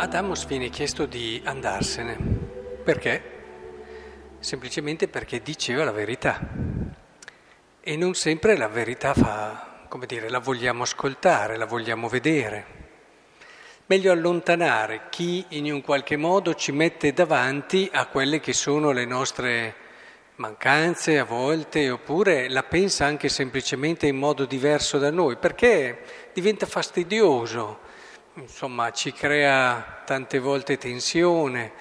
Ad Amos viene chiesto di andarsene. Perché? Semplicemente perché diceva la verità. E non sempre la verità fa, la vogliamo ascoltare, la vogliamo vedere. Meglio allontanare chi in un qualche modo ci mette davanti a quelle che sono le nostre mancanze a volte, oppure la pensa anche semplicemente in modo diverso da noi, perché diventa fastidioso. Insomma, ci crea tante volte tensione,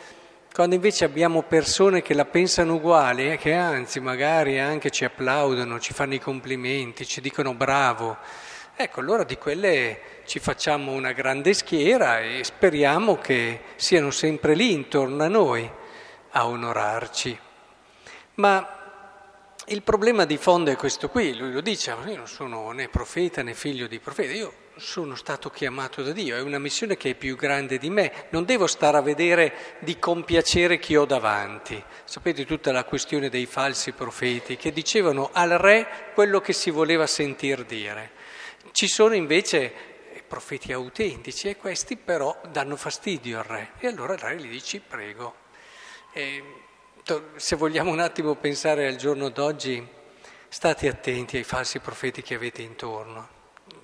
quando invece abbiamo persone che la pensano uguale, che anzi magari anche ci applaudono, ci fanno i complimenti, ci dicono bravo. Ecco, allora di quelle ci facciamo una grande schiera e speriamo che siano sempre lì intorno a noi a onorarci. Ma il problema di fondo è questo qui, lui lo dice, io non sono né profeta né figlio di profeta, io sono stato chiamato da Dio, è una missione che è più grande di me, non devo stare a vedere di compiacere chi ho davanti. Sapete tutta la questione dei falsi profeti che dicevano al re quello che si voleva sentir dire. Ci sono invece profeti autentici e questi però danno fastidio al re e allora il re gli dice prego. E, se vogliamo un attimo pensare al giorno d'oggi, state attenti ai falsi profeti che avete intorno.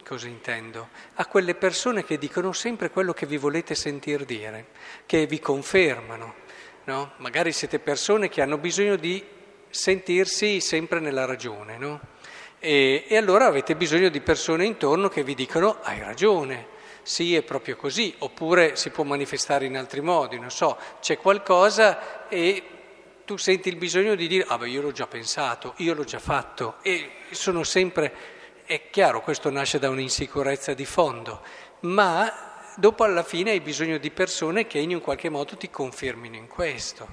Cosa intendo? A quelle persone che dicono sempre quello che vi volete sentir dire, che vi confermano, no? Magari siete persone che hanno bisogno di sentirsi sempre nella ragione, no? E allora avete bisogno di persone intorno che vi dicono hai ragione, sì, è proprio così, oppure si può manifestare in altri modi, non so, c'è qualcosa e tu senti il bisogno di dire io l'ho già pensato, io l'ho già fatto e sono sempre... È chiaro, questo nasce da un'insicurezza di fondo, ma dopo alla fine hai bisogno di persone che in un qualche modo ti confermino in questo.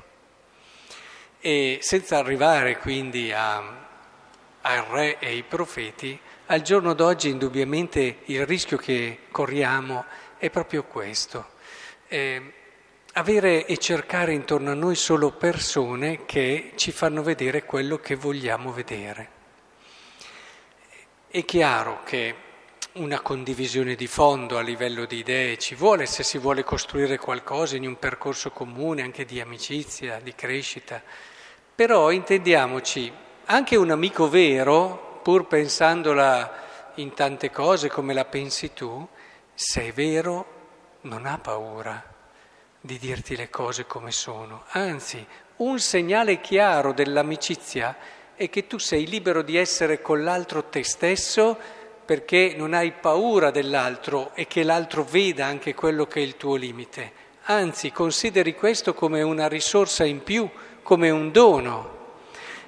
E senza arrivare quindi al re e ai profeti, al giorno d'oggi indubbiamente il rischio che corriamo è proprio questo. Avere e cercare intorno a noi solo persone che ci fanno vedere quello che vogliamo vedere. È chiaro che una condivisione di fondo a livello di idee ci vuole se si vuole costruire qualcosa in un percorso comune, anche di amicizia, di crescita. Però intendiamoci, anche un amico vero, pur pensandola in tante cose come la pensi tu, se è vero non ha paura di dirti le cose come sono. Anzi, un segnale chiaro dell'amicizia è che tu sei libero di essere con l'altro te stesso perché non hai paura dell'altro e che l'altro veda anche quello che è il tuo limite. Anzi, consideri questo come una risorsa in più, come un dono.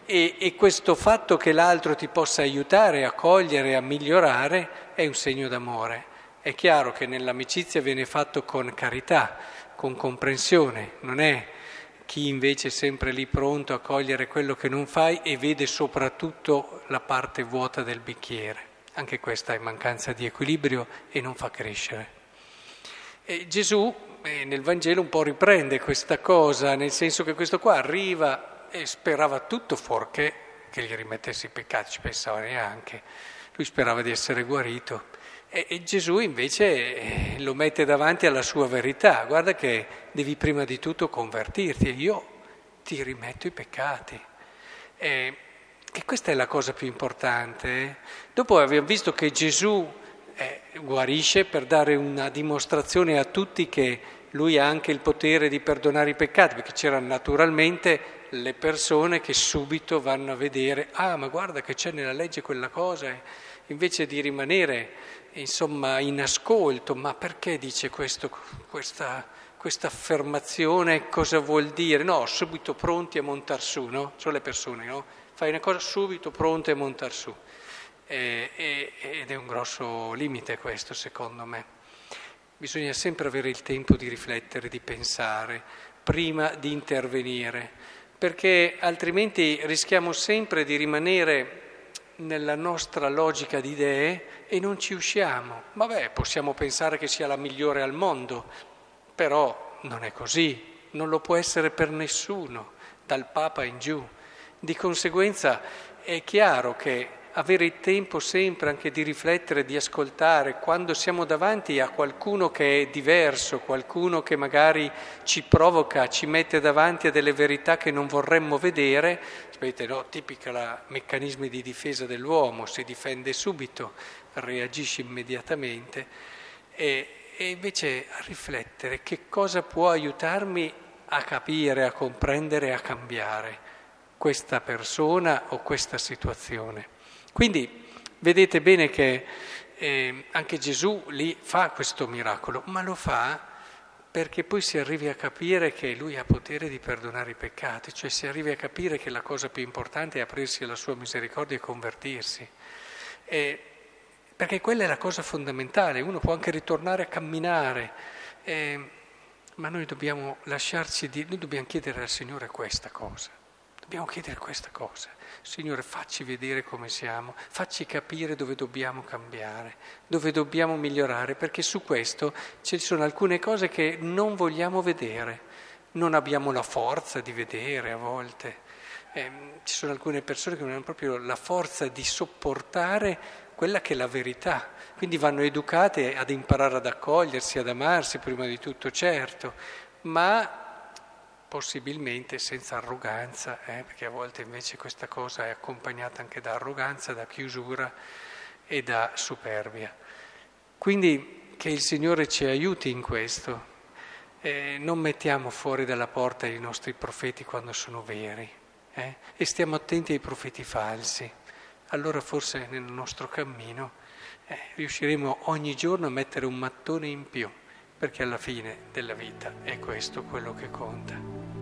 E questo fatto che l'altro ti possa aiutare a cogliere, a migliorare, è un segno d'amore. È chiaro che nell'amicizia viene fatto con carità, con comprensione, non è... Chi invece è sempre lì pronto a cogliere quello che non fai e vede soprattutto la parte vuota del bicchiere. Anche questa è mancanza di equilibrio e non fa crescere. E Gesù nel Vangelo un po' riprende questa cosa, nel senso che questo qua arriva e sperava tutto fuorché che gli rimettesse i peccati, ci pensava neanche. Lui sperava di essere guarito. E Gesù invece lo mette davanti alla sua verità, guarda che devi prima di tutto convertirti e io ti rimetto i peccati. E questa è la cosa più importante. Dopo abbiamo visto che Gesù guarisce per dare una dimostrazione a tutti che lui ha anche il potere di perdonare i peccati, perché c'erano naturalmente le persone che subito vanno a vedere, ma guarda che c'è nella legge quella cosa, invece di rimanere... insomma in ascolto, ma perché dice questo, questa affermazione, cosa vuol dire? No, subito pronti a montar su, no? Sono le persone, no? Fai una cosa subito pronte a montar su ed è un grosso limite questo, secondo me. Bisogna sempre avere il tempo di riflettere, di pensare, prima di intervenire, perché altrimenti rischiamo sempre di rimanere nella nostra logica di idee e non ci usciamo. Vabbè, possiamo pensare che sia la migliore al mondo, però non è così, non lo può essere per nessuno, dal Papa in giù. Di conseguenza è chiaro che avere il tempo sempre anche di riflettere, di ascoltare, quando siamo davanti a qualcuno che è diverso, qualcuno che magari ci provoca, ci mette davanti a delle verità che non vorremmo vedere, sapete, no? Tipica la meccanismi di difesa dell'uomo, si difende subito, reagisce immediatamente, e invece a riflettere che cosa può aiutarmi a capire, a comprendere, a cambiare questa persona o questa situazione. Quindi vedete bene che anche Gesù lì fa questo miracolo, ma lo fa perché poi si arrivi a capire che lui ha potere di perdonare i peccati, cioè si arrivi a capire che la cosa più importante è aprirsi alla sua misericordia e convertirsi. Perché quella è la cosa fondamentale, uno può anche ritornare a camminare, ma noi dobbiamo lasciarci dire, noi dobbiamo chiedere al Signore questa cosa. Dobbiamo chiedere questa cosa. Signore, facci vedere come siamo, facci capire dove dobbiamo cambiare, dove dobbiamo migliorare, perché su questo ci sono alcune cose che non vogliamo vedere, non abbiamo la forza di vedere a volte. Ci sono alcune persone che non hanno proprio la forza di sopportare quella che è la verità, quindi vanno educate ad imparare ad accogliersi, ad amarsi prima di tutto, certo, ma possibilmente senza arroganza, perché a volte invece questa cosa è accompagnata anche da arroganza, da chiusura e da superbia. Quindi che il Signore ci aiuti in questo. Non mettiamo fuori dalla porta i nostri profeti quando sono veri, e stiamo attenti ai profeti falsi. Allora forse nel nostro cammino riusciremo ogni giorno a mettere un mattone in più, perché alla fine della vita è questo quello che conta.